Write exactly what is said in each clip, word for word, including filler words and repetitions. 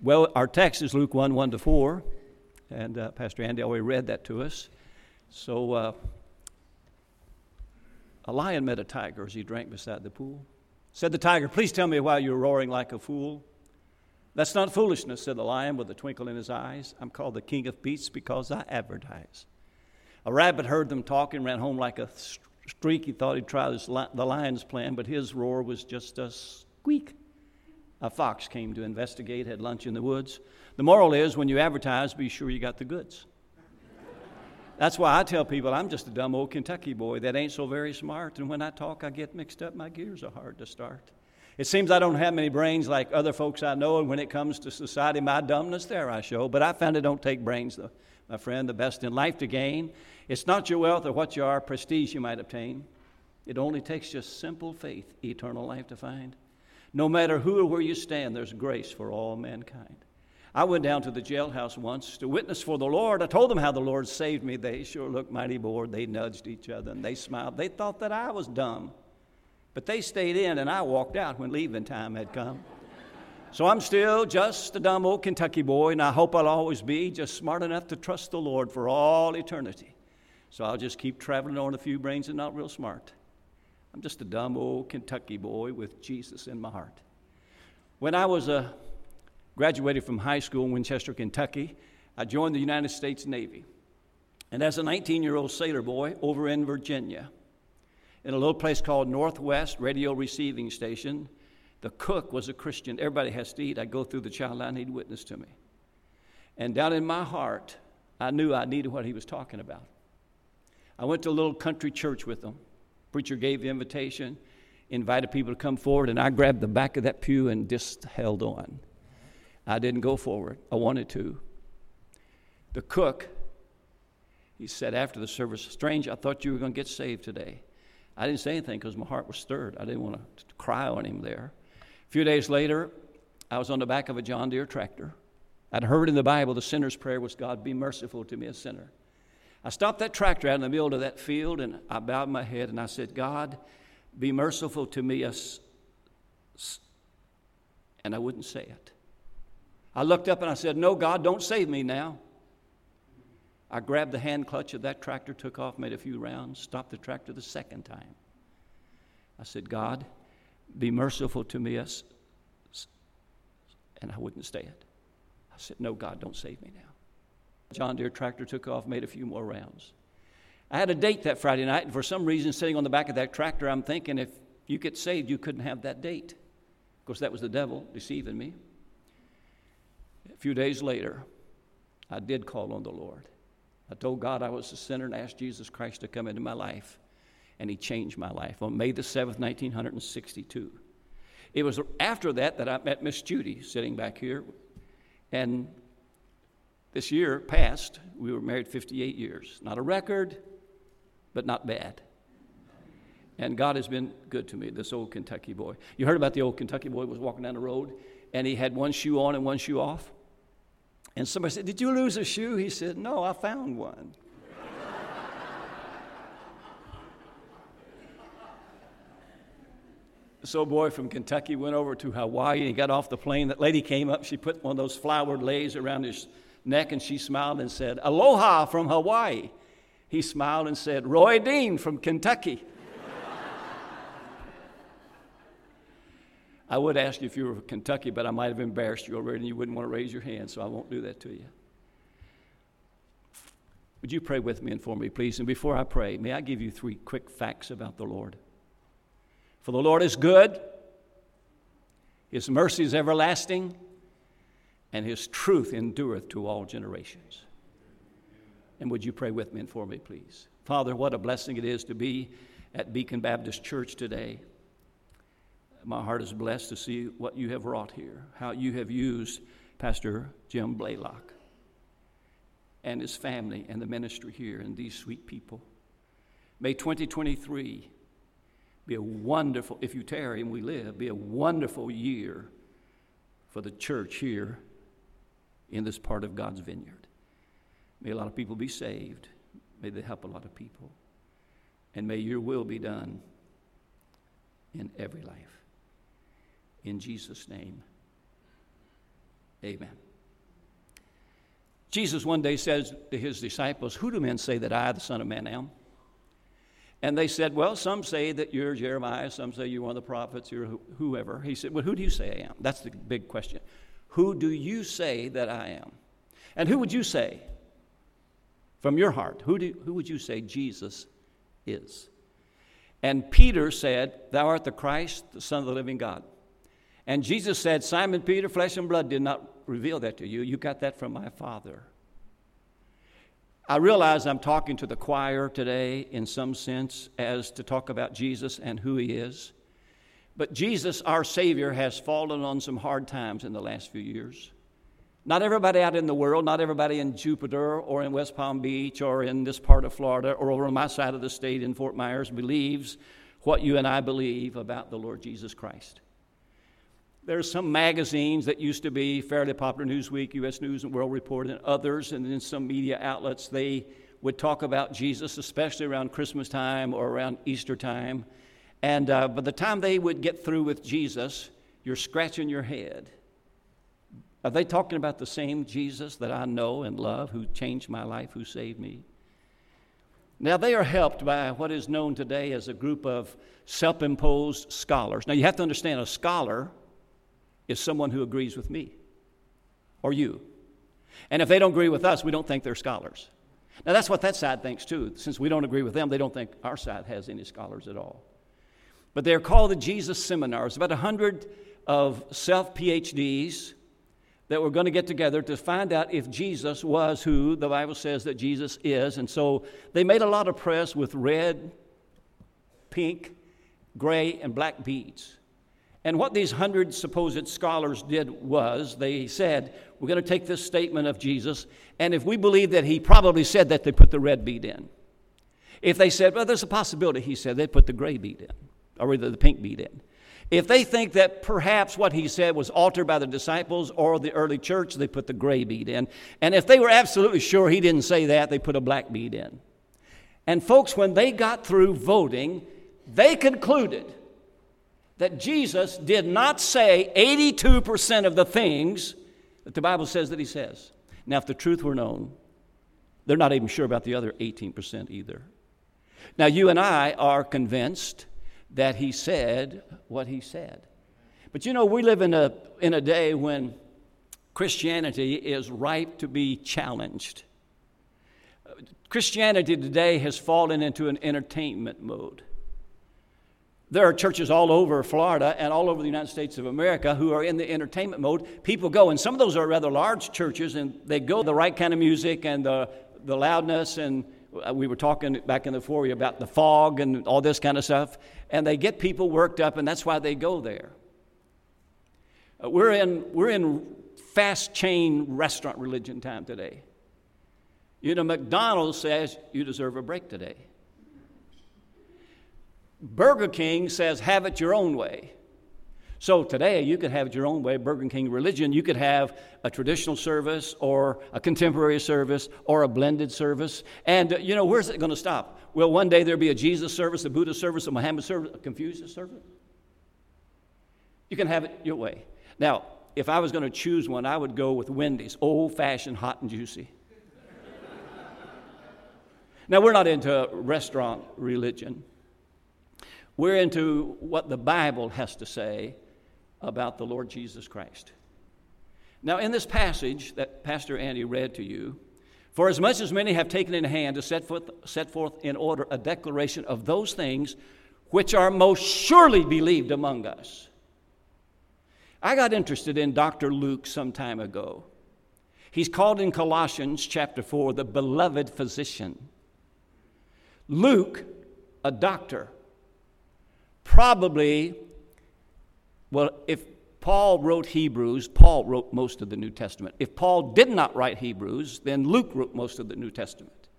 Well, our text is Luke one, one to four, and uh, Pastor Andy already read that to us. So, uh, a lion met a tiger as he drank beside the pool. Said the tiger, "Please tell me why you're roaring like a fool." "That's not foolishness," said the lion with a twinkle in his eyes. "I'm called the king of beasts because I advertise." A rabbit heard them talking, ran home like a streak. He thought he'd try this li- the lion's plan, but his roar was just a squeak. A fox came to investigate, had lunch in the woods. The moral is, when you advertise, be sure you got the goods. That's why I tell people I'm just a dumb old Kentucky boy that ain't so very smart, and when I talk, I get mixed up. My gears are hard to start. It seems I don't have many brains like other folks I know, and when it comes to society, my dumbness there I show. But I found it don't take brains, though, my friend, the best in life to gain. It's not your wealth or what you are, prestige you might obtain. It only takes just simple faith, eternal life to find. No matter who or where you stand, there's grace for all mankind. I went down to the jailhouse once to witness for the Lord. I told them how the Lord saved me. They sure looked mighty bored. They nudged each other, and they smiled. They thought that I was dumb. But they stayed in, and I walked out when leaving time had come. So I'm still just a dumb old Kentucky boy, and I hope I'll always be just smart enough to trust the Lord for all eternity. So I'll just keep traveling on a few brains and not real smart. I'm just a dumb old Kentucky boy with Jesus in my heart. When I was a graduated from high school in Winchester, Kentucky, I joined the United States Navy. And as a nineteen-year-old sailor boy over in Virginia, in a little place called Northwest Radio Receiving Station, the cook was a Christian. Everybody has to eat. I'd go through the child line. He'd witness to me. And down in my heart, I knew I needed what he was talking about. I went to a little country church with him. Preacher gave the invitation, invited people to come forward, and I grabbed the back of that pew and just held on. I didn't go forward. I wanted to. The cook, he said after the service, "Strange, I thought you were going to get saved today." I didn't say anything because my heart was stirred. I didn't want to cry on him there. A few days later, I was on the back of a John Deere tractor. I'd heard in the Bible the sinner's prayer was, "God, be merciful to me, a sinner." I stopped that tractor out in the middle of that field, and I bowed my head, and I said, "God, be merciful to me, a s- s-. And I wouldn't say it. I looked up and I said, "No, God, don't save me now." I grabbed the hand clutch of that tractor, took off, made a few rounds, stopped the tractor the second time. I said, "God, be merciful to me." Us, and I wouldn't say it. I said, "No, God, don't save me now." John Deere tractor took off, made a few more rounds. I had a date that Friday night, and for some reason, sitting on the back of that tractor, I'm thinking if you get saved, you couldn't have that date. Of course, that was the devil deceiving me. A few days later, I did call on the Lord. I told God I was a sinner and asked Jesus Christ to come into my life, and he changed my life on May the seventh, nineteen sixty-two. It was after that that I met Miss Judy, sitting back here, and this year passed. We were married fifty-eight years. Not a record, but not bad. And God has been good to me, this old Kentucky boy. You heard about the old Kentucky boy who was walking down the road, and he had one shoe on and one shoe off. And somebody said, "Did you lose a shoe?" He said, "No, I found one." This old boy from Kentucky went over to Hawaii, and he got off the plane. That lady came up. She put one of those flowered leis around his neck, and she smiled and said, "Aloha from Hawaii." He smiled and said, "Roy Dean from Kentucky." I would ask you if you were from Kentucky, but I might have embarrassed you already, and you wouldn't want to raise your hand, so I won't do that to you. Would you pray with me and for me, please? And before I pray, may I give you three quick facts about the Lord. For the Lord is good, his mercy is everlasting, and his truth endureth to all generations. And would you pray with me and for me, please? Father, what a blessing it is to be at Beacon Baptist Church today. My heart is blessed to see what you have wrought here, how you have used Pastor Jim Blaylock and his family and the ministry here and these sweet people. May twenty twenty-three be a wonderful, if you tarry and we live, be a wonderful year for the church here in this part of God's vineyard. May a lot of people be saved. May they help a lot of people. And may your will be done in every life. In Jesus' name, Amen. Jesus one day says to his disciples, who do men say that I, the Son of Man, am? And they said, well, some say that you're Jeremiah, some say you're one of the prophets, you're whoever. He said, well, who do you say I am? That's the big question. Who do you say that I am? And who would you say from your heart? Who, do, who would you say Jesus is? And Peter said, thou art the Christ, the Son of the living God. And Jesus said, Simon Peter, flesh and blood did not reveal that to you. You got that from my Father. I realize I'm talking to the choir today in some sense as to talk about Jesus and who he is. But Jesus, our Savior, has fallen on some hard times in the last few years. Not everybody out in the world, not everybody in Jupiter or in West Palm Beach or in this part of Florida or over on my side of the state in Fort Myers believes what you and I believe about the Lord Jesus Christ. There's some magazines that used to be fairly popular, Newsweek, U S News and World Report, and others, and in some media outlets, they would talk about Jesus, especially around Christmas time or around Easter time. And uh, by the time they would get through with Jesus, you're scratching your head. Are they talking about the same Jesus that I know and love, who changed my life, who saved me? Now, they are helped by what is known today as a group of self-imposed scholars. Now, you have to understand, a scholar is someone who agrees with me or you. And if they don't agree with us, we don't think they're scholars. Now, that's what that side thinks, too. Since we don't agree with them, they don't think our side has any scholars at all. But they're called the Jesus Seminars. About one hundred of self-P H Ds that were going to get together to find out if Jesus was who the Bible says that Jesus is. And so they made a lot of press with red, pink, gray, and black beads. And what these hundred supposed scholars did was they said, we're going to take this statement of Jesus, and if we believe that he probably said that, they put the red bead in. If they said, well, there's a possibility he said, they put the gray bead in, or either the pink bead in. If they think that perhaps what he said was altered by the disciples or the early church, they put the gray bead in. And if they were absolutely sure he didn't say that, they put a black bead in. And folks, when they got through voting, they concluded that Jesus did not say eighty-two percent of the things that the Bible says that he says. Now, if the truth were known, they're not even sure about the other eighteen percent either. Now, you and I are convinced that he said what he said. But, you know, we live in a in a day when Christianity is ripe to be challenged. Christianity today has fallen into an entertainment mode. There are churches all over Florida and all over the United States of America who are in the entertainment mode. People go, and some of those are rather large churches, and they go the right kind of music and the, the loudness, and we were talking back in the foyer about the fog and all this kind of stuff, and they get people worked up, and that's why they go there. Uh, we're in we're in fast chain restaurant religion time today. You know, McDonald's says you deserve a break today. Burger King says, have it your own way. So today, you could have it your own way, Burger King religion. You could have a traditional service or a contemporary service or a blended service. And, you know, where's it going to stop? Will one day there'll be a Jesus service, a Buddha service, a Muhammad service, a Confucius service? You can have it your way. Now, if I was going to choose one, I would go with Wendy's, old-fashioned, hot and juicy. Now, we're not into restaurant religion. We're into what the Bible has to say about the Lord Jesus Christ. Now, in this passage that Pastor Andy read to you, for as much as many have taken in hand to set forth, set forth in order a declaration of those things which are most surely believed among us. I got interested in Doctor Luke some time ago. He's called in Colossians chapter four, the beloved physician. Luke, a doctor, probably, well, if Paul wrote Hebrews, Paul wrote most of the New Testament. If Paul did not write Hebrews, then Luke wrote most of the New Testament.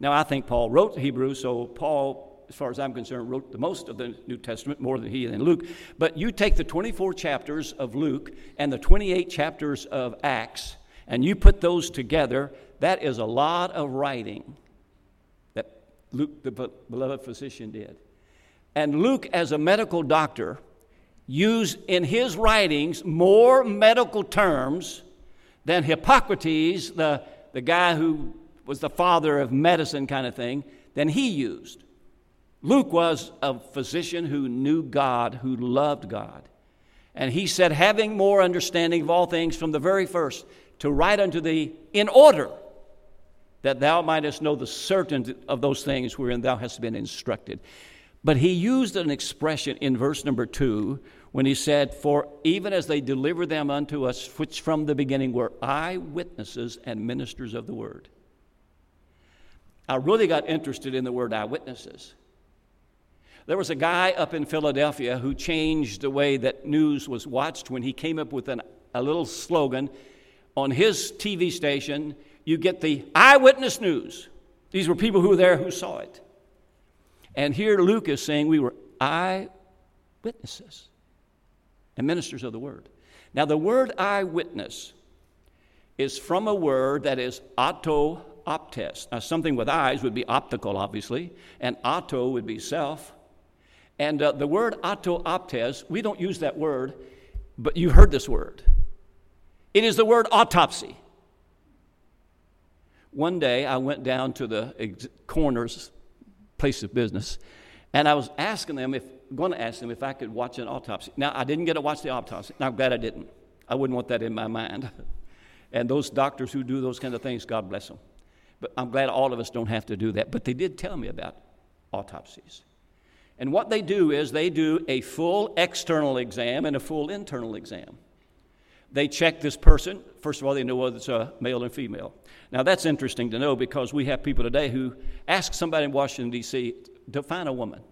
Now, I think Paul wrote Hebrews, so Paul, as far as I'm concerned, wrote the most of the New Testament, more than he and Luke. But you take the twenty-four chapters of Luke and the twenty-eight chapters of Acts, and you put those together, that is a lot of writing that Luke, the beloved physician, did. And Luke, as a medical doctor, used in his writings more medical terms Then Hippocrates, the, the guy who was the father of medicine kind of thing, then he used. Luke was a physician who knew God, who loved God. And he said, having more understanding of all things from the very first, to write unto thee in order that thou mightest know the certainty of those things wherein thou hast been instructed. But he used an expression in verse number two when he said, for even as they deliver them unto us, which from the beginning were eyewitnesses and ministers of the word. I really got interested in the word eyewitnesses. There was a guy up in Philadelphia who changed the way that news was watched when he came up with an, a little slogan on his T V station. You get the eyewitness news. These were people who were there who saw it. And here Luke is saying we were eyewitnesses and ministers of the word. Now the word eyewitness is from a word that is auto-optes. Now something with eyes would be optical, obviously, and auto would be self. And uh, the word auto-optes, we don't use that word, but you heard this word. It is the word autopsy. One day I went down to the ex- coroner's place of business, and I was asking them if, going to ask them if I could watch an autopsy. Now, I didn't get to watch the autopsy, and I'm glad I didn't. I wouldn't want that in my mind. And those doctors who do those kind of things, God bless them. But I'm glad all of us don't have to do that. But they did tell me about autopsies. And what they do is they do a full external exam and a full internal exam. They check this person. First of all, they know whether it's a male and female. Now, that's interesting to know because we have people today who ask somebody in Washington, D C, define a woman.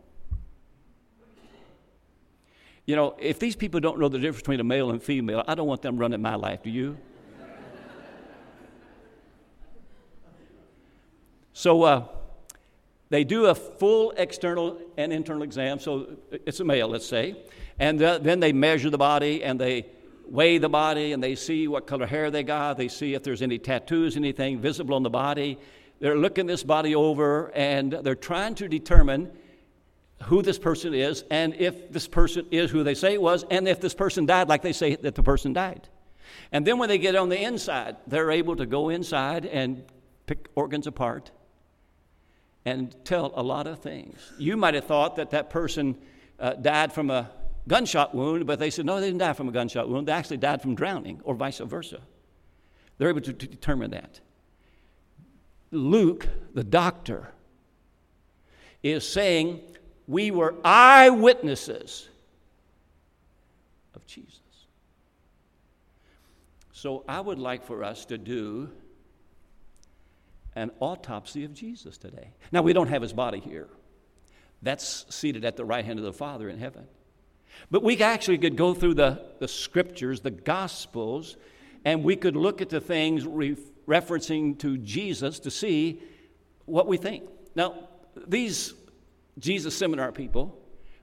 You know, if these people don't know the difference between a male and female, I don't want them running my life, do you? So, uh, they do a full external and internal exam, so it's a male, let's say, and uh, then they measure the body, and they weigh the body, and they see what color hair they got, they see if there's any tattoos, anything visible on the body. They're looking this body over, and they're trying to determine who this person is, and if this person is who they say it was, and if this person died like they say that the person died. And then when they get on the inside, they're able to go inside and pick organs apart and tell a lot of things. You might have thought that that person uh, died from a gunshot wound, but they said, no, they didn't die from a gunshot wound. They actually died from drowning, or vice versa. They're able to, to determine that. Luke, the doctor, is saying we were eyewitnesses of Jesus. So I would like for us to do an autopsy of Jesus today. Now, we don't have his body here. That's seated at the right hand of the Father in heaven. But we actually could go through the, the scriptures, the gospels, and we could look at the things re- referencing to Jesus to see what we think. Now, these Jesus Seminar people,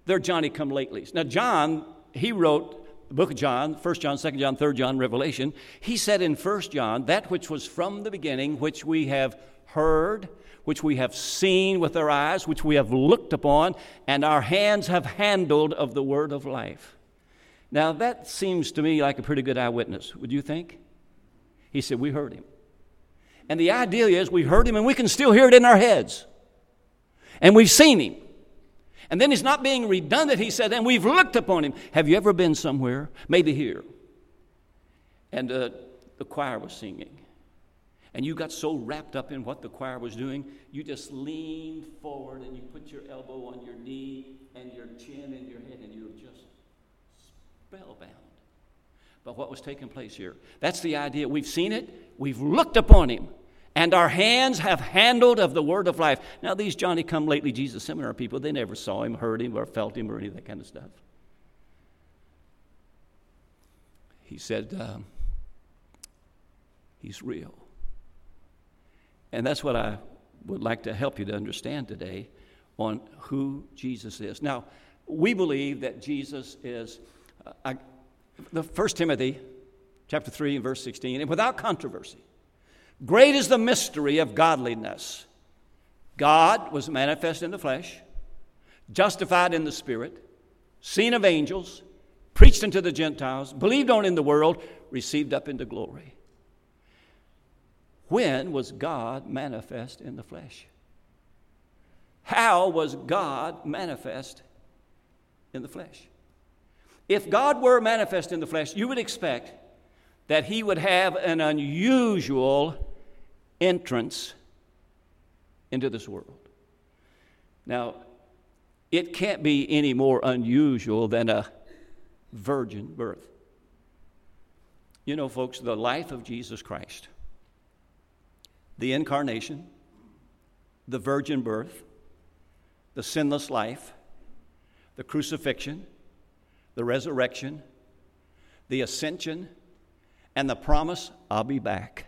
they're Johnny-come-latelys. Now, John, he wrote the book of John, First John, Second John, Third John, Revelation. He said in First John, that which was from the beginning, which we have heard, which we have seen with our eyes, which we have looked upon, and our hands have handled of the word of life. Now, that seems to me like a pretty good eyewitness. Would you think? He said, we heard him. And the idea is we heard him, and we can still hear it in our heads. And we've seen him. And then he's not being redundant. He said, and we've looked upon him. Have you ever been somewhere? Maybe here. And uh, the choir was singing. And you got so wrapped up in what the choir was doing, you just leaned forward and you put your elbow on your knee and your chin and your head, and you were just spellbound by what was taking place here. That's the idea. We've seen it. We've looked upon him. And our hands have handled of the word of life. Now, these Johnny-come-lately Jesus Seminar people, they never saw him, heard him, or felt him, or any of that kind of stuff. He said, um, he's real. And that's what I would like to help you to understand today on who Jesus is. Now, we believe that Jesus is, uh, I, the First Timothy chapter three and verse sixteen, and without controversy, great is the mystery of godliness. God was manifest in the flesh, justified in the spirit, seen of angels, preached unto the Gentiles, believed on in the world, received up into glory. When was God manifest in the flesh? How was God manifest in the flesh? If God were manifest in the flesh, you would expect that he would have an unusual entrance into this world. Now, it can't be any more unusual than a virgin birth. You know, folks, the life of Jesus Christ, the incarnation, the virgin birth, the sinless life, the crucifixion, the resurrection, the ascension, and the promise, I'll be back,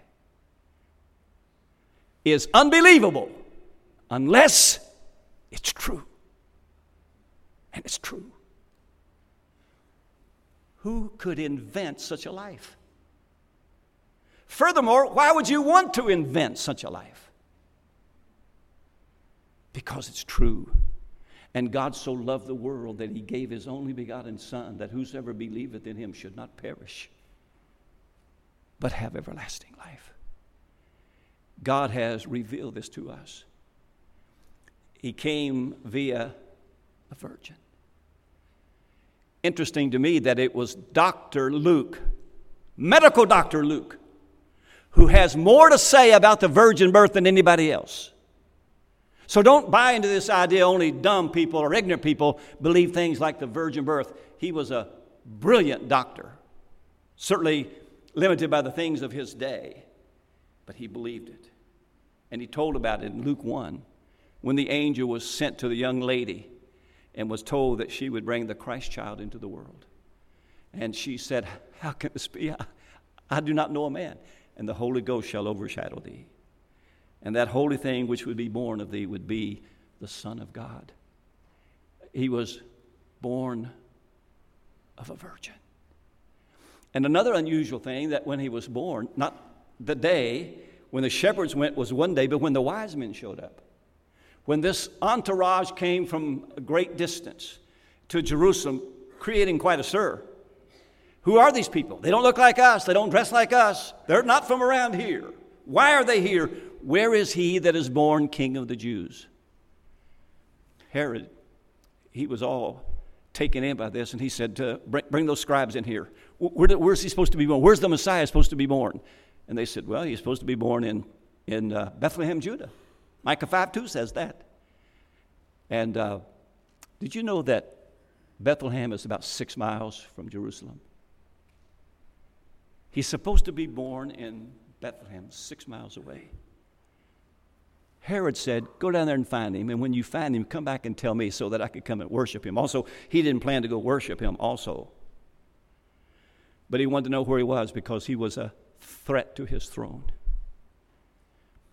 is unbelievable unless it's true. And it's true. Who could invent such a life? Furthermore, why would you want to invent such a life? Because it's true. And God so loved the world that he gave his only begotten Son, that whosoever believeth in him should not perish, but have everlasting life. God has revealed this to us. He came via a virgin. Interesting to me that it was Doctor Luke, medical Doctor Luke, who has more to say about the virgin birth than anybody else. So don't buy into this idea only dumb people or ignorant people believe things like the virgin birth. He was a brilliant doctor, certainly limited by the things of his day, but he believed it. And he told about it in Luke one. When the angel was sent to the young lady and was told that she would bring the Christ child into the world. And she said, how can this be? I, I do not know a man. And the Holy Ghost shall overshadow thee. And that holy thing which would be born of thee would be the Son of God. He was born of a virgin. And another unusual thing, that when he was born, not the day when the shepherds went was one day, but when the wise men showed up. When this entourage came from a great distance to Jerusalem, creating quite a stir. Who are these people? They don't look like us. They don't dress like us. They're not from around here. Why are they here? Where is he that is born King of the Jews? Herod, he was all taken in by this, and he said, uh, bring, bring those scribes in here. Where, where's he supposed to be born? Where's the Messiah supposed to be born? And they said, well, he's supposed to be born in, in uh, Bethlehem, Judah. Micah five two says that. And uh, did you know that Bethlehem is about six miles from Jerusalem? He's supposed to be born in Bethlehem, six miles away. Herod said, go down there and find him, and when you find him, come back and tell me so that I could come and worship him. Also, he didn't plan to go worship him also. But he wanted to know where he was because he was a threat to his throne.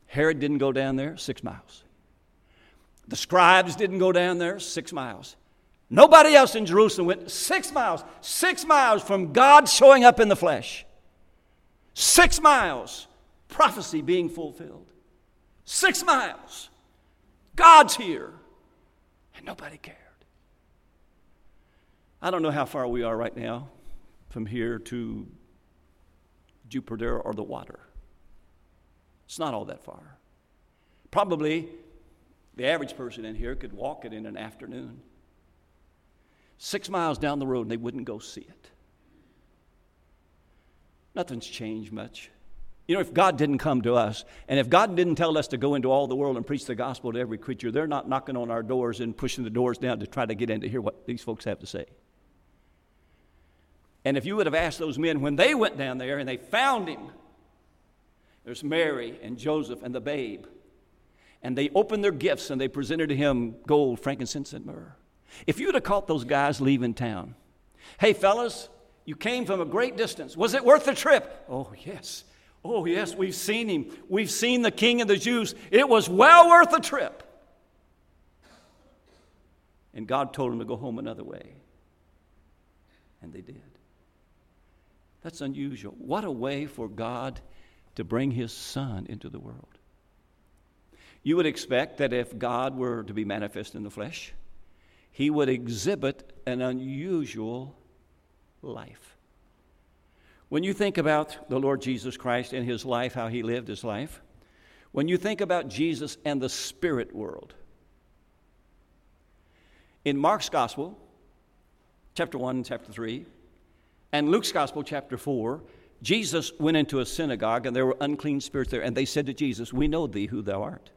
Herod didn't go down there, six miles. The scribes didn't go down there, six miles. Nobody else in Jerusalem went six miles, six miles from God showing up in the flesh. Six miles, prophecy being fulfilled. Six miles, God's here, and nobody cared. I don't know how far we are right now from here to Jupiter or the water. It's not all that far. Probably the average person in here could walk it in an afternoon. Six miles down the road, and they wouldn't go see it. Nothing's changed much. You know, if God didn't come to us, and if God didn't tell us to go into all the world and preach the gospel to every creature, they're not knocking on our doors and pushing the doors down to try to get in to hear what these folks have to say. And if you would have asked those men when they went down there and they found him, there's Mary and Joseph and the babe. And they opened their gifts and they presented to him gold, frankincense, and myrrh. If you would have caught those guys leaving town, hey, fellas, you came from a great distance. Was it worth the trip? Oh, yes. Oh, yes, we've seen him. We've seen the King of the Jews. It was well worth the trip. And God told them to go home another way. And they did. That's unusual. What a way for God to bring his Son into the world. You would expect that if God were to be manifest in the flesh, he would exhibit an unusual life. When you think about the Lord Jesus Christ and his life, how he lived his life, when you think about Jesus and the spirit world, in Mark's Gospel, chapter one and chapter three, and Luke's Gospel, chapter four, Jesus went into a synagogue, and there were unclean spirits there, and they said to Jesus, "We know thee who thou art.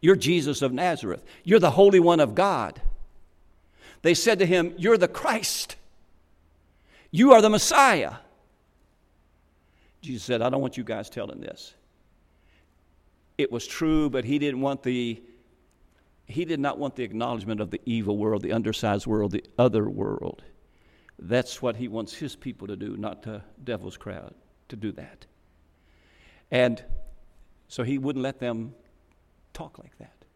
You're Jesus of Nazareth. You're the Holy One of God." They said to him, "You're the Christ. You are the Messiah." Jesus said, "I don't want you guys telling this." It was true, but he didn't want the He did not want the acknowledgement of the evil world, the undersized world, the other world. That's what he wants his people to do, not the devil's crowd to do that. And so he wouldn't let them talk like that.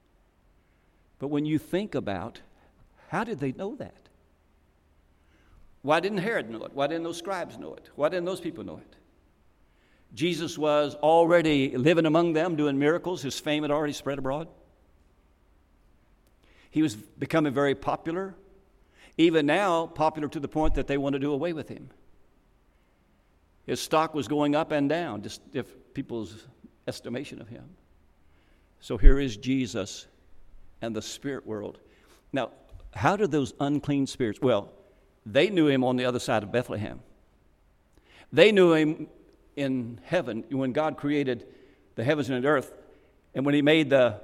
But when you think about, how did they know that? Why didn't Herod know it? Why didn't those scribes know it? Why didn't those people know it? Jesus was already living among them, doing miracles. His fame had already spread abroad. He was becoming very popular, even now popular to the point that they want to do away with him. His stock was going up and down, just if people's estimation of him. So here is Jesus and the spirit world. Now, how did those unclean spirits? Well, they knew him on the other side of Bethlehem. They knew him in heaven when God created the heavens and the earth, and when he made the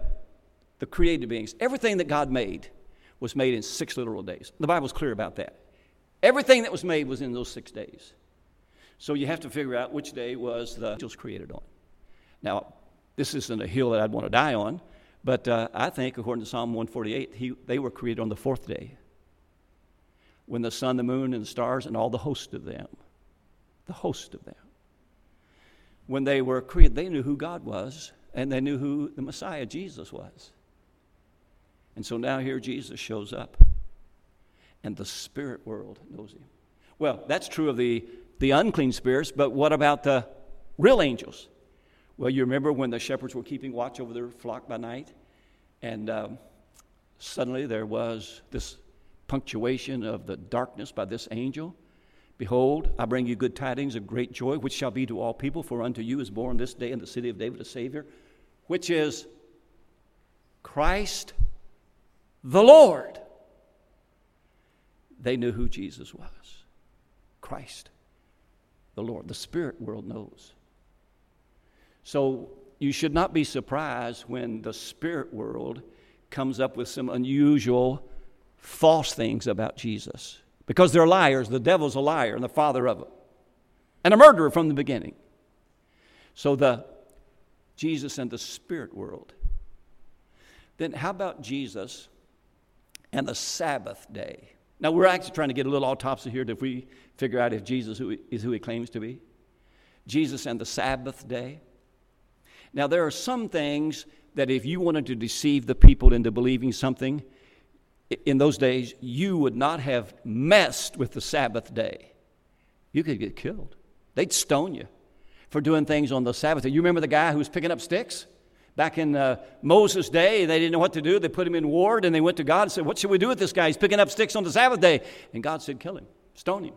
The created beings. Everything that God made was made in six literal days. The Bible's clear about that. Everything that was made was in those six days. So you have to figure out which day was the angels created on. Now, this isn't a hill that I'd want to die on, but uh, I think, according to Psalm one forty-eight, he, they were created on the fourth day, when the sun, the moon, and the stars, and all the host of them, the host of them. When they were created, they knew who God was, and they knew who the Messiah, Jesus, was. And so now here Jesus shows up, and the spirit world knows him. Well, that's true of the, the unclean spirits, but what about the real angels? Well, you remember when the shepherds were keeping watch over their flock by night, and um, suddenly there was this punctuation of the darkness by this angel. "Behold, I bring you good tidings of great joy, which shall be to all people, for unto you is born this day in the city of David a Savior, which is Christ the Lord." They knew who Jesus was. Christ, the Lord. The spirit world knows. So you should not be surprised when the spirit world comes up with some unusual false things about Jesus. Because they're liars. The devil's a liar and the father of them. And a murderer from the beginning. So the Jesus and the spirit world. Then how about Jesus and the Sabbath day? Now, we're actually trying to get a little autopsy here to if we figure out if Jesus who is who he claims to be. Jesus and the Sabbath day. Now, there are some things that if you wanted to deceive the people into believing something in those days, you would not have messed with the Sabbath day. You could get killed. They'd stone you for doing things on the Sabbath day. You remember the guy who was picking up sticks? Back in uh, Moses' day, they didn't know what to do. They put him in ward, and they went to God and said, "What should we do with this guy? He's picking up sticks on the Sabbath day." And God said, "Kill him, stone him."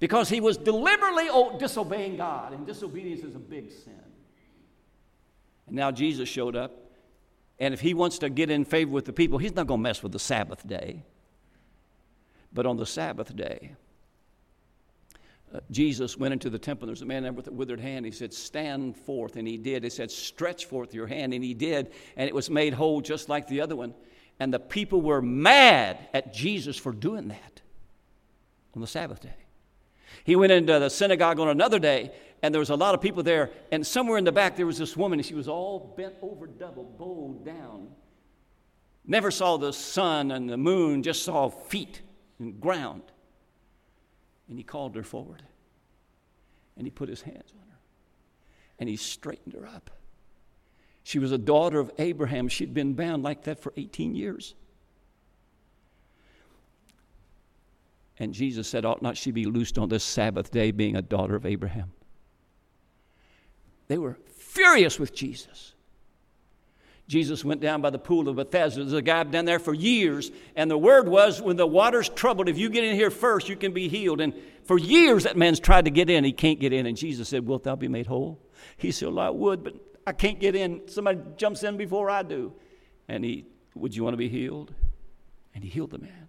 Because he was deliberately disobeying God, and disobedience is a big sin. And now Jesus showed up, and if he wants to get in favor with the people, he's not going to mess with the Sabbath day. But on the Sabbath day, Uh, Jesus went into the temple. There's a man there with a withered hand. He said, "Stand forth," and he did. He said, "Stretch forth your hand," and he did. And it was made whole just like the other one. And the people were mad at Jesus for doing that on the Sabbath day. He went into the synagogue on another day, and there was a lot of people there. And somewhere in the back there was this woman, and she was all bent over double, bowed down. Never saw the sun and the moon, just saw feet and ground. And he called her forward, and he put his hands on her, and he straightened her up. She was a daughter of Abraham. She'd been bound like that for eighteen years. And Jesus said, "Ought not she be loosed on this Sabbath day, being a daughter of Abraham?" They were furious with Jesus. Jesus went down by the pool of Bethesda. There's a guy down there for years, and the word was, when the water's troubled, if you get in here first, you can be healed. And for years, that man's tried to get in. He can't get in. And Jesus said, wilt thou be made whole? He said, well, I would, but I can't get in. Somebody jumps in before I do. And he, would you want to be healed? And he healed the man.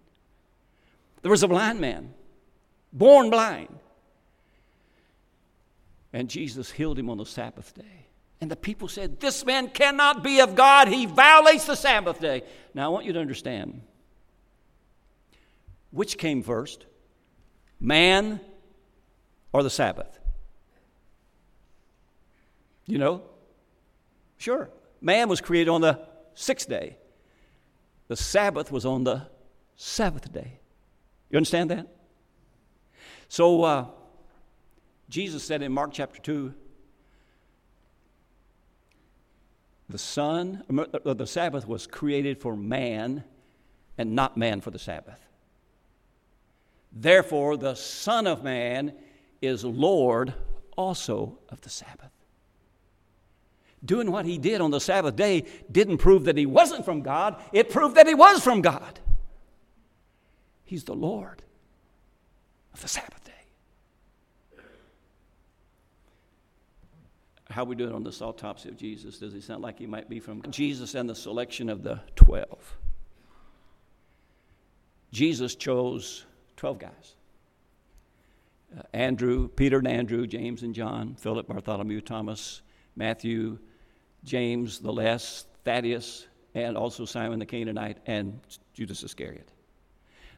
There was a blind man, born blind. And Jesus healed him on the Sabbath day. And the people said, this man cannot be of God. He violates the Sabbath day. Now, I want you to understand, which came first, man or the Sabbath? You know? Sure. Man was created on the sixth day. The Sabbath was on the seventh day. You understand that? So, uh, Jesus said in Mark chapter two, The sun, the Sabbath was created for man and not man for the Sabbath. Therefore, the Son of Man is Lord also of the Sabbath. Doing what he did on the Sabbath day didn't prove that he wasn't from God. It proved that he was from God. He's the Lord of the Sabbath day. How are we doing on this autopsy of Jesus? Does he sound like he might be from God? Jesus and the selection of the twelve. Jesus chose twelve guys. Uh, Andrew, Peter and Andrew, James and John, Philip, Bartholomew, Thomas, Matthew, James the Less, Thaddeus, and also Simon the Canaanite, and Judas Iscariot.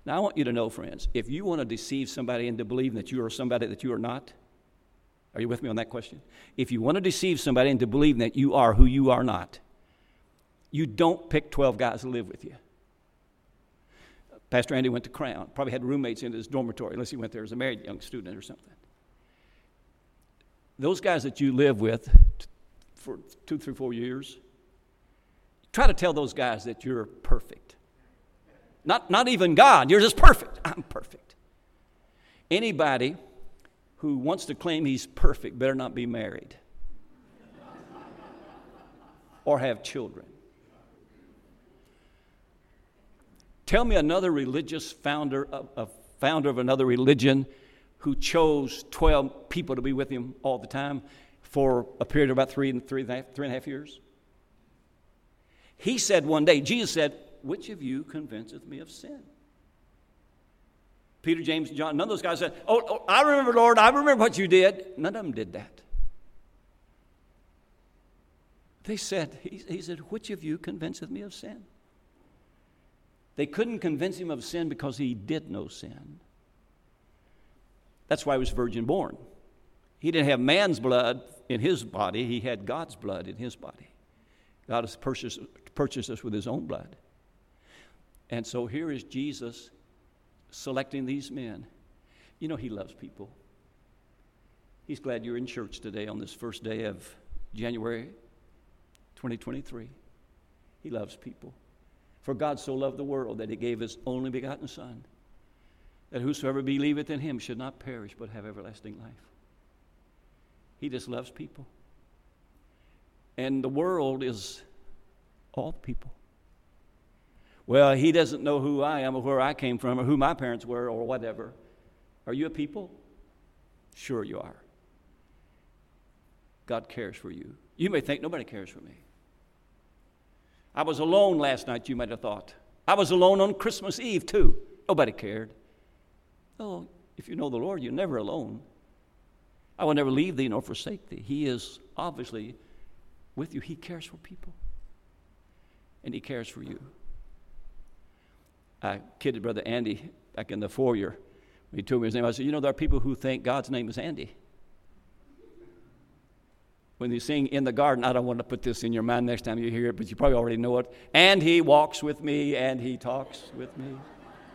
Now, I want you to know, friends, if you want to deceive somebody into believing that you are somebody that you are not, are you with me on that question? If you want to deceive somebody into believing that you are who you are not, you don't pick twelve guys to live with you. Pastor Andy went to Crown, probably had roommates in his dormitory, unless he went there as a married young student or something. Those guys that you live with for two, three, four years, try to tell those guys that you're perfect. Not, not even God, you're just perfect. I'm perfect. Anybody who wants to claim he's perfect better not be married or have children. Tell me another religious founder, of, a founder of another religion who chose twelve people to be with him all the time for a period of about three and, three and, a half, three and a half years. He said one day, Jesus said, which of you convinceth me of sin? Peter, James, and John, none of those guys said, oh, oh, I remember, Lord, I remember what you did. None of them did that. They said, he, he said, which of you convinceth me of sin? They couldn't convince him of sin because he did no sin. That's why he was virgin born. He didn't have man's blood in his body. He had God's blood in his body. God has purchased, purchased us with his own blood. And so here is Jesus selecting these men. You know, he loves people. He's glad you're in church today on this first day of January twenty twenty-three. He loves people. For God so loved the world that he gave his only begotten Son, that whosoever believeth in him should not perish but have everlasting life. He just loves people. And the world is all people. Well, he doesn't know who I am or where I came from or who my parents were or whatever. Are you a people? Sure you are. God cares for you. You may think nobody cares for me. I was alone last night, you might have thought. I was alone on Christmas Eve too. Nobody cared. Oh, if you know the Lord, you're never alone. I will never leave thee nor forsake thee. He is obviously with you. He cares for people. And he cares for you. I kidded Brother Andy back in the foyer. He told me his name. I said, you know, there are people who think God's name is Andy. When they sing In the Garden, I don't want to put this in your mind next time you hear it, but you probably already know it. And he walks with me, and he talks with me.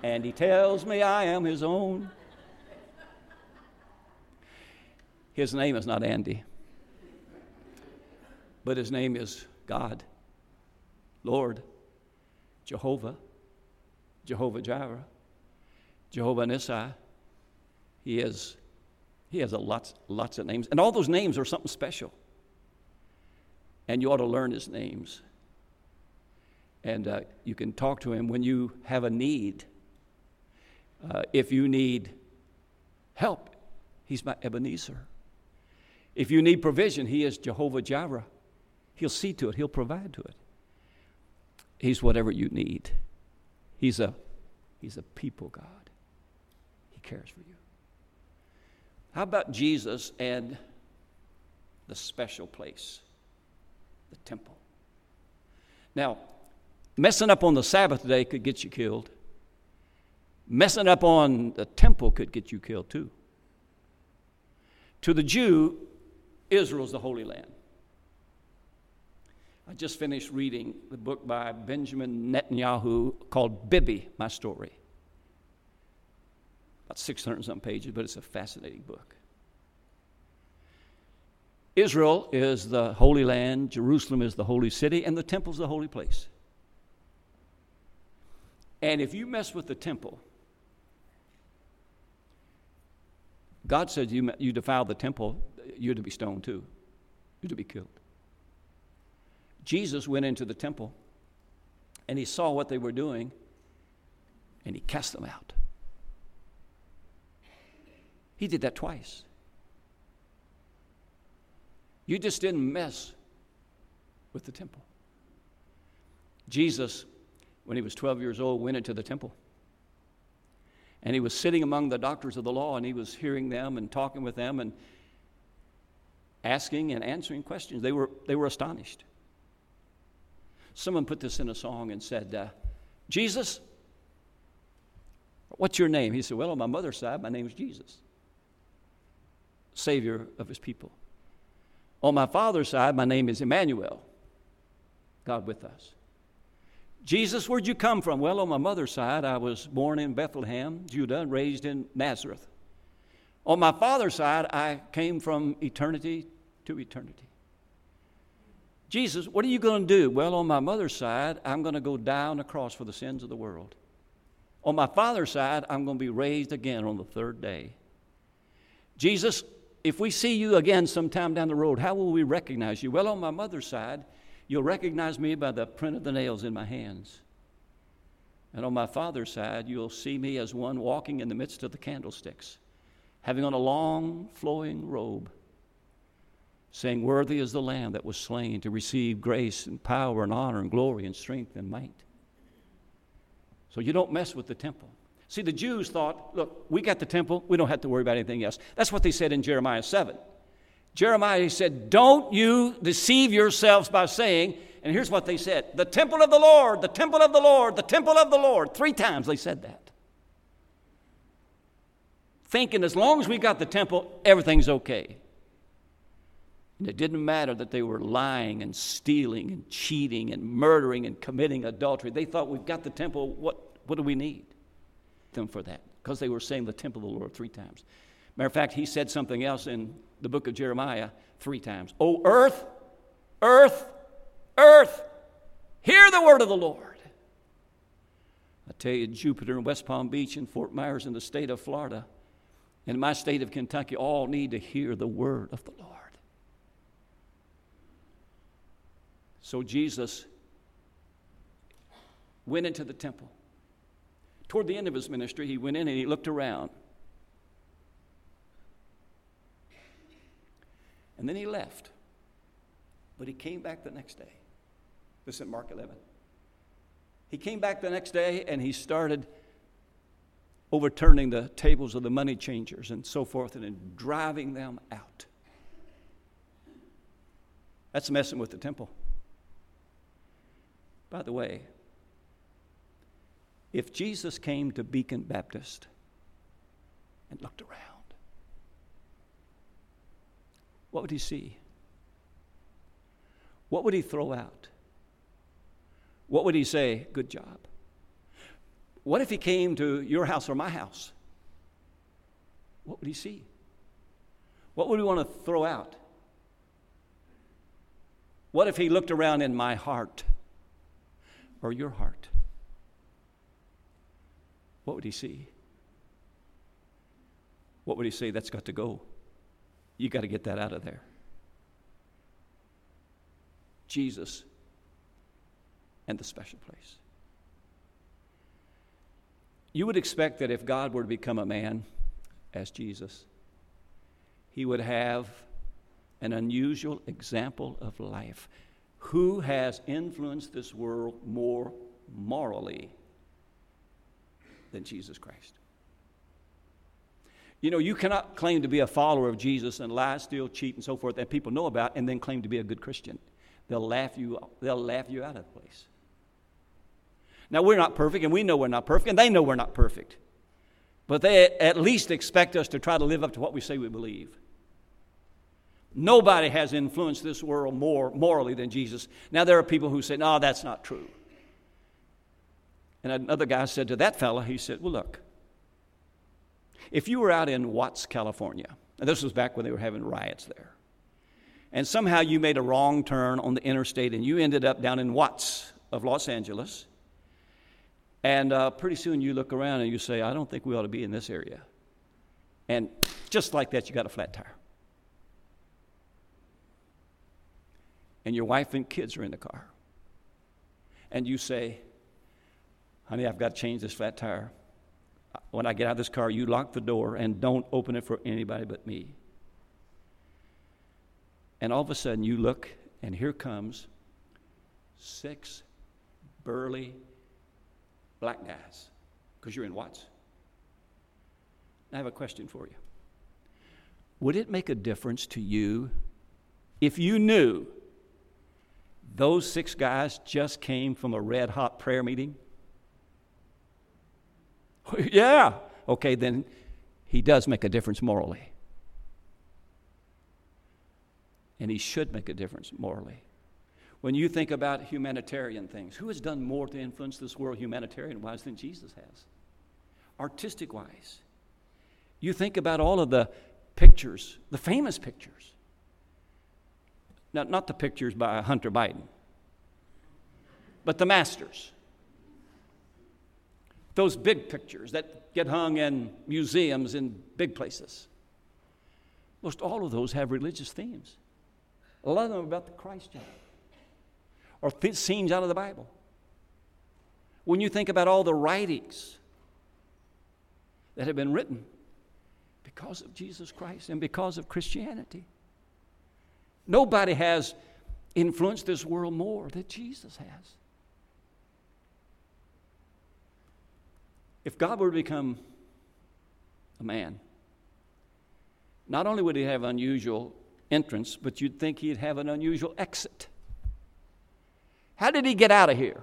And he tells me I am his own. His name is not Andy. But his name is God, Lord, Jehovah, Jehovah-Jireh, Jehovah-Nissi. He is, he has a lots, lots of names. And all those names are something special. And you ought to learn his names. and uh, you can talk to him when you have a need. Uh, if you need help, he's my Ebenezer. If you need provision, he is Jehovah-Jireh. He'll see to it. He'll provide to it. He's whatever you need. He's a, he's a people God. He cares for you. How about Jesus and the special place, the temple? Now, messing up on the Sabbath day could get you killed. Messing up on the temple could get you killed too. To the Jew, Israel's the Holy Land. I just finished reading the book by Benjamin Netanyahu called Bibi, My Story. About six hundred and some pages, but it's a fascinating book. Israel is the Holy Land, Jerusalem is the holy city, and the temple's the holy place. And if you mess with the temple, God said you, you defile the temple, you're to be stoned too. You're to be killed. Jesus went into the temple, and he saw what they were doing, and he cast them out. He did that twice. You just didn't mess with the temple. Jesus, when he was twelve years old, went into the temple. And he was sitting among the doctors of the law, and he was hearing them and talking with them and asking and answering questions. They were, they were astonished. Someone put this in a song and said, uh, Jesus, what's your name? He said, well, on my mother's side, my name is Jesus, Savior of his people. On my father's side, my name is Emmanuel, God with us. Jesus, where'd you come from? Well, on my mother's side, I was born in Bethlehem, Judah, raised in Nazareth. On my father's side, I came from eternity to eternity. Jesus, what are you going to do? Well, on my mother's side, I'm going to go die on the cross for the sins of the world. On my father's side, I'm going to be raised again on the third day. Jesus, if we see you again sometime down the road, how will we recognize you? Well, on my mother's side, you'll recognize me by the print of the nails in my hands. And on my father's side, you'll see me as one walking in the midst of the candlesticks, having on a long flowing robe, saying, worthy is the Lamb that was slain to receive grace and power and honor and glory and strength and might. So you don't mess with the temple. See, the Jews thought, look, we got the temple. We don't have to worry about anything else. That's what they said in Jeremiah seven. Jeremiah said, don't you deceive yourselves by saying, and here's what they said, the temple of the Lord, the temple of the Lord, the temple of the Lord. Three times they said that. Thinking as long as we got the temple, everything's okay. And it didn't matter that they were lying and stealing and cheating and murdering and committing adultery. They thought, we've got the temple, what, what do we need them for that? Because they were saying the temple of the Lord three times. Matter of fact, he said something else in the book of Jeremiah three times. Oh, earth, earth, earth, hear the word of the Lord. I tell you, Jupiter and West Palm Beach and Fort Myers and the state of Florida and my state of Kentucky all need to hear the word of the Lord. So Jesus went into the temple. Toward the end of his ministry, he went in and he looked around. And then he left, but he came back the next day. This is in Mark eleven. He came back the next day and he started overturning the tables of the money changers and so forth and then driving them out. That's messing with the temple. By the way, if Jesus came to Beacon Baptist and looked around, what would he see? What would he throw out? What would he say, good job? What if he came to your house or my house? What would he see? What would he want to throw out? What if he looked around in my heart or your heart? What would he see? What would he say? That's got to go. You got to get that out of there. Jesus and the special place. You would expect that if God were to become a man, as Jesus, he would have an unusual example of life. Who has influenced this world more morally than Jesus Christ? You know, you cannot claim to be a follower of Jesus and lie, steal, cheat, and so forth that people know about, and then claim to be a good Christian. They'll laugh you, they'll laugh you out of the place. Now, we're not perfect, and we know we're not perfect, and they know we're not perfect. But they at least expect us to try to live up to what we say we believe. Nobody has influenced this world more morally than Jesus. Now, there are people who say, no, that's not true. And another guy said to that fellow, he said, well, look, if you were out in Watts, California, and this was back when they were having riots there, and somehow you made a wrong turn on the interstate and you ended up down in Watts of Los Angeles, and uh, pretty soon you look around and you say, I don't think we ought to be in this area. And just like that, you got a flat tire. And your wife and kids are in the car. And you say, honey, I've got to change this flat tire. When I get out of this car, you lock the door and don't open it for anybody but me. And all of a sudden, you look, and here comes six burly black guys, because you're in Watts. I have a question for you. Would it make a difference to you if you knew those six guys just came from a red-hot prayer meeting? Yeah. Okay, then he does make a difference morally. And he should make a difference morally. When you think about humanitarian things, who has done more to influence this world humanitarian-wise than Jesus has? Artistic-wise. You think about all of the pictures, the famous pictures. Now, not the pictures by Hunter Biden, but the masters. Those big pictures that get hung in museums in big places. Most all of those have religious themes. A lot of them about the Christ child, or th- scenes out of the Bible. When you think about all the writings that have been written because of Jesus Christ and because of Christianity, nobody has influenced this world more than Jesus has. If God were to become a man, not only would he have unusual entrance, but you'd think he'd have an unusual exit. How did he get out of here?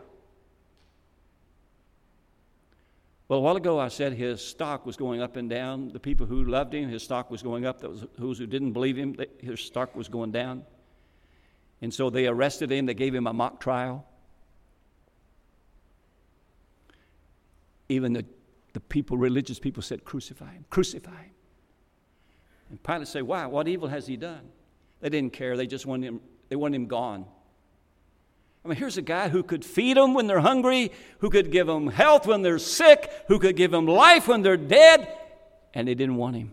Well, a while ago I said his stock was going up and down. The people who loved him, his stock was going up. Those who didn't believe him, his stock was going down. And so they arrested him. They gave him a mock trial. Even the, the people, religious people said, crucify him, crucify him. And Pilate said, why? What evil has he done? They didn't care. They just wanted him, they wanted him gone. I mean, here's a guy who could feed them when they're hungry, who could give them health when they're sick, who could give them life when they're dead, and they didn't want him.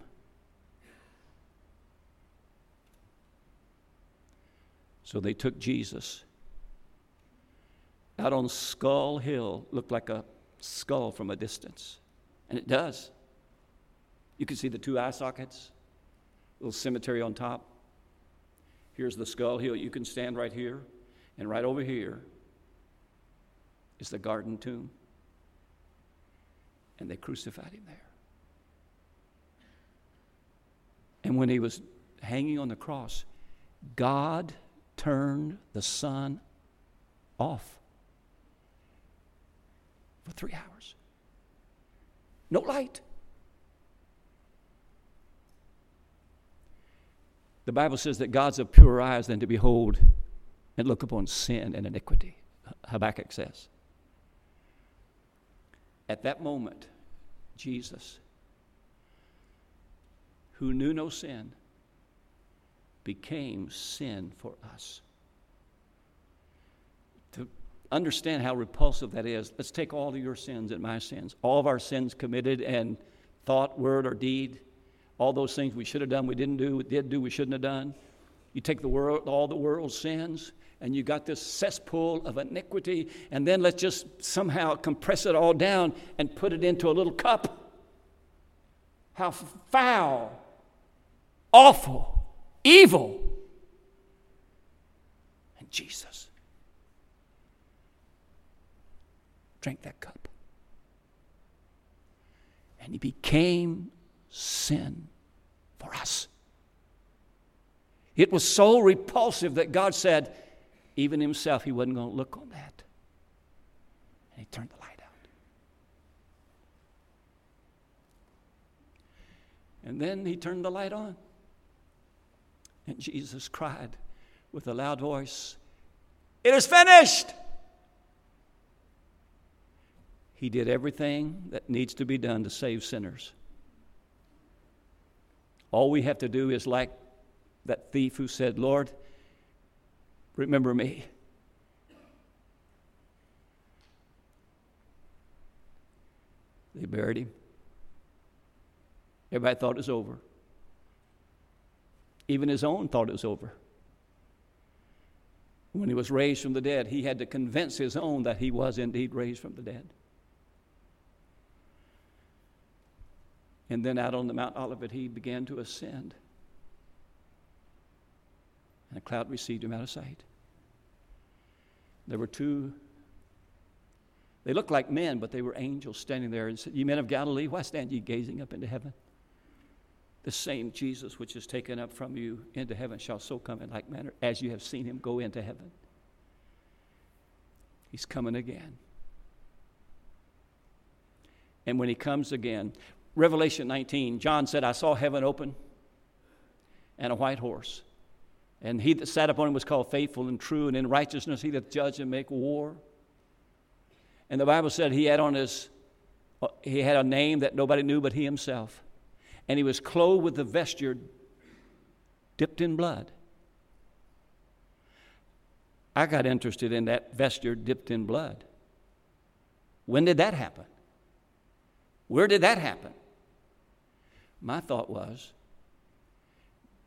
So they took Jesus out on Skull Hill, looked like a skull from a distance, and it does. You can see the two eye sockets, little cemetery on top. Here's the Skull Hill. You can stand right here. And right over here is the garden tomb. And they crucified him there. And when he was hanging on the cross, God turned the sun off for three hours. No light. The Bible says that God's of purer eyes than to behold and look upon sin and iniquity, Habakkuk says. At that moment, Jesus, who knew no sin, became sin for us. To understand how repulsive that is, let's take all of your sins and my sins, all of our sins committed in thought, word, or deed, all those things we should have done, we didn't do, we did do, we shouldn't have done. You take the world, all the world's sins, and you got this cesspool of iniquity, and then let's just somehow compress it all down and put it into a little cup. How foul, awful, evil. And Jesus drank that cup. And he became sin for us. It was so repulsive that God said, even himself, he wasn't going to look on that. And he turned the light out. And then he turned the light on. And Jesus cried with a loud voice, "It is finished!" He did everything that needs to be done to save sinners. All we have to do is like that thief who said, "Lord, remember me." They buried him. Everybody thought it was over. Even his own thought it was over. When he was raised from the dead, he had to convince his own that he was indeed raised from the dead. And then out on the Mount Olivet, he began to ascend. And a cloud received him out of sight. There were two, they looked like men, but they were angels standing there and said, "Ye men of Galilee, why stand ye gazing up into heaven? The same Jesus which is taken up from you into heaven shall so come in like manner as you have seen him go into heaven." He's coming again. And when he comes again, Revelation nineteen, John said, "I saw heaven open and a white horse. And he that sat upon him was called faithful and true, and in righteousness he doth judge and make war." And the Bible said he had on his, he had a name that nobody knew but he himself. And he was clothed with a vesture dipped in blood. I got interested in that vesture dipped in blood. When did that happen? Where did that happen? My thought was,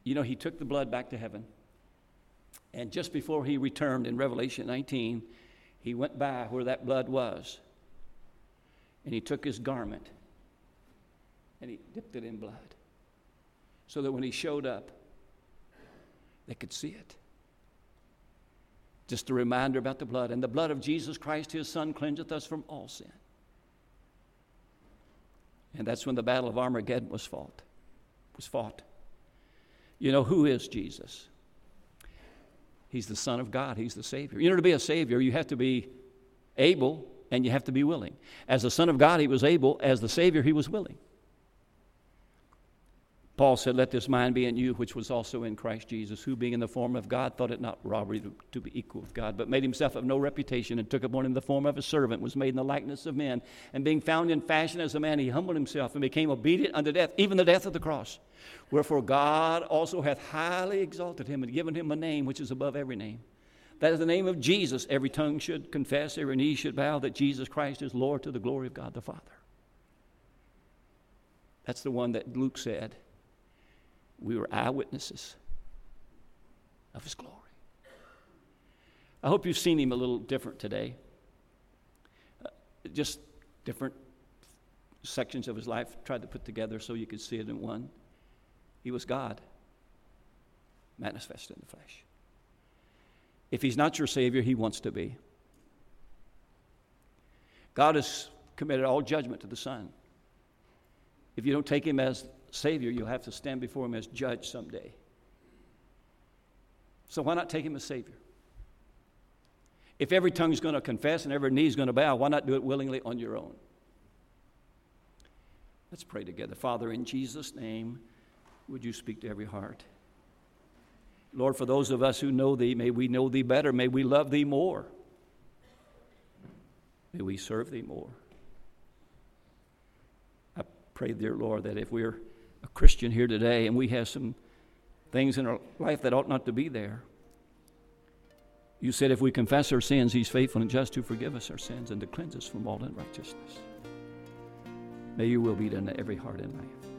you know, he took the blood back to heaven. And just before he returned in Revelation nineteen, he went by where that blood was. And he took his garment and he dipped it in blood so that when he showed up, they could see it. Just a reminder about the blood. "And the blood of Jesus Christ, his Son, cleanseth us from all sin." And that's when the battle of Armageddon was fought. Was fought. You know, who is Jesus? He's the Son of God. He's the Savior. You know, to be a Savior, you have to be able and you have to be willing. As the Son of God, he was able. As the Savior, he was willing. Paul said, "Let this mind be in you, which was also in Christ Jesus, who being in the form of God, thought it not robbery to be equal with God, but made himself of no reputation, and took upon him the form of a servant, was made in the likeness of men. And being found in fashion as a man, he humbled himself and became obedient unto death, even the death of the cross. Wherefore God also hath highly exalted him, and given him a name which is above every name, that is the name of Jesus. Every tongue should confess, every knee should bow, that Jesus Christ is Lord, to the glory of God the Father." That's the one that Luke said, we were eyewitnesses of his glory. I hope you've seen him a little different today. Uh, just different sections of his life tried to put together so you could see it in one. He was God, manifested in the flesh. If he's not your Savior, he wants to be. God has committed all judgment to the Son. If you don't take him as Savior, you'll have to stand before him as judge someday. So why not take him as Savior? If every tongue is going to confess and every knee is going to bow, why not do it willingly on your own? Let's pray together. Father, in Jesus' name, would you speak to every heart? Lord, for those of us who know thee, may we know thee better. May we love thee more. May we serve thee more. I pray, dear Lord, that if we're a Christian here today and we have some things in our life that ought not to be there. You said if we confess our sins, he's faithful and just to forgive us our sins and to cleanse us from all unrighteousness. May your will be done to every heart in life.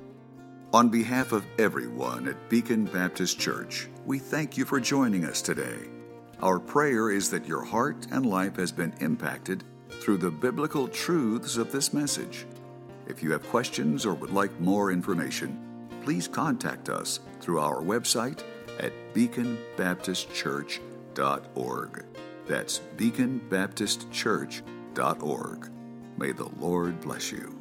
On behalf of everyone at Beacon Baptist Church, we thank you for joining us today. Our prayer is that your heart and life has been impacted through the biblical truths of this message. If you have questions or would like more information, please contact us through our website at beacon baptist church dot org. That's beacon baptist church dot org. May the Lord bless you.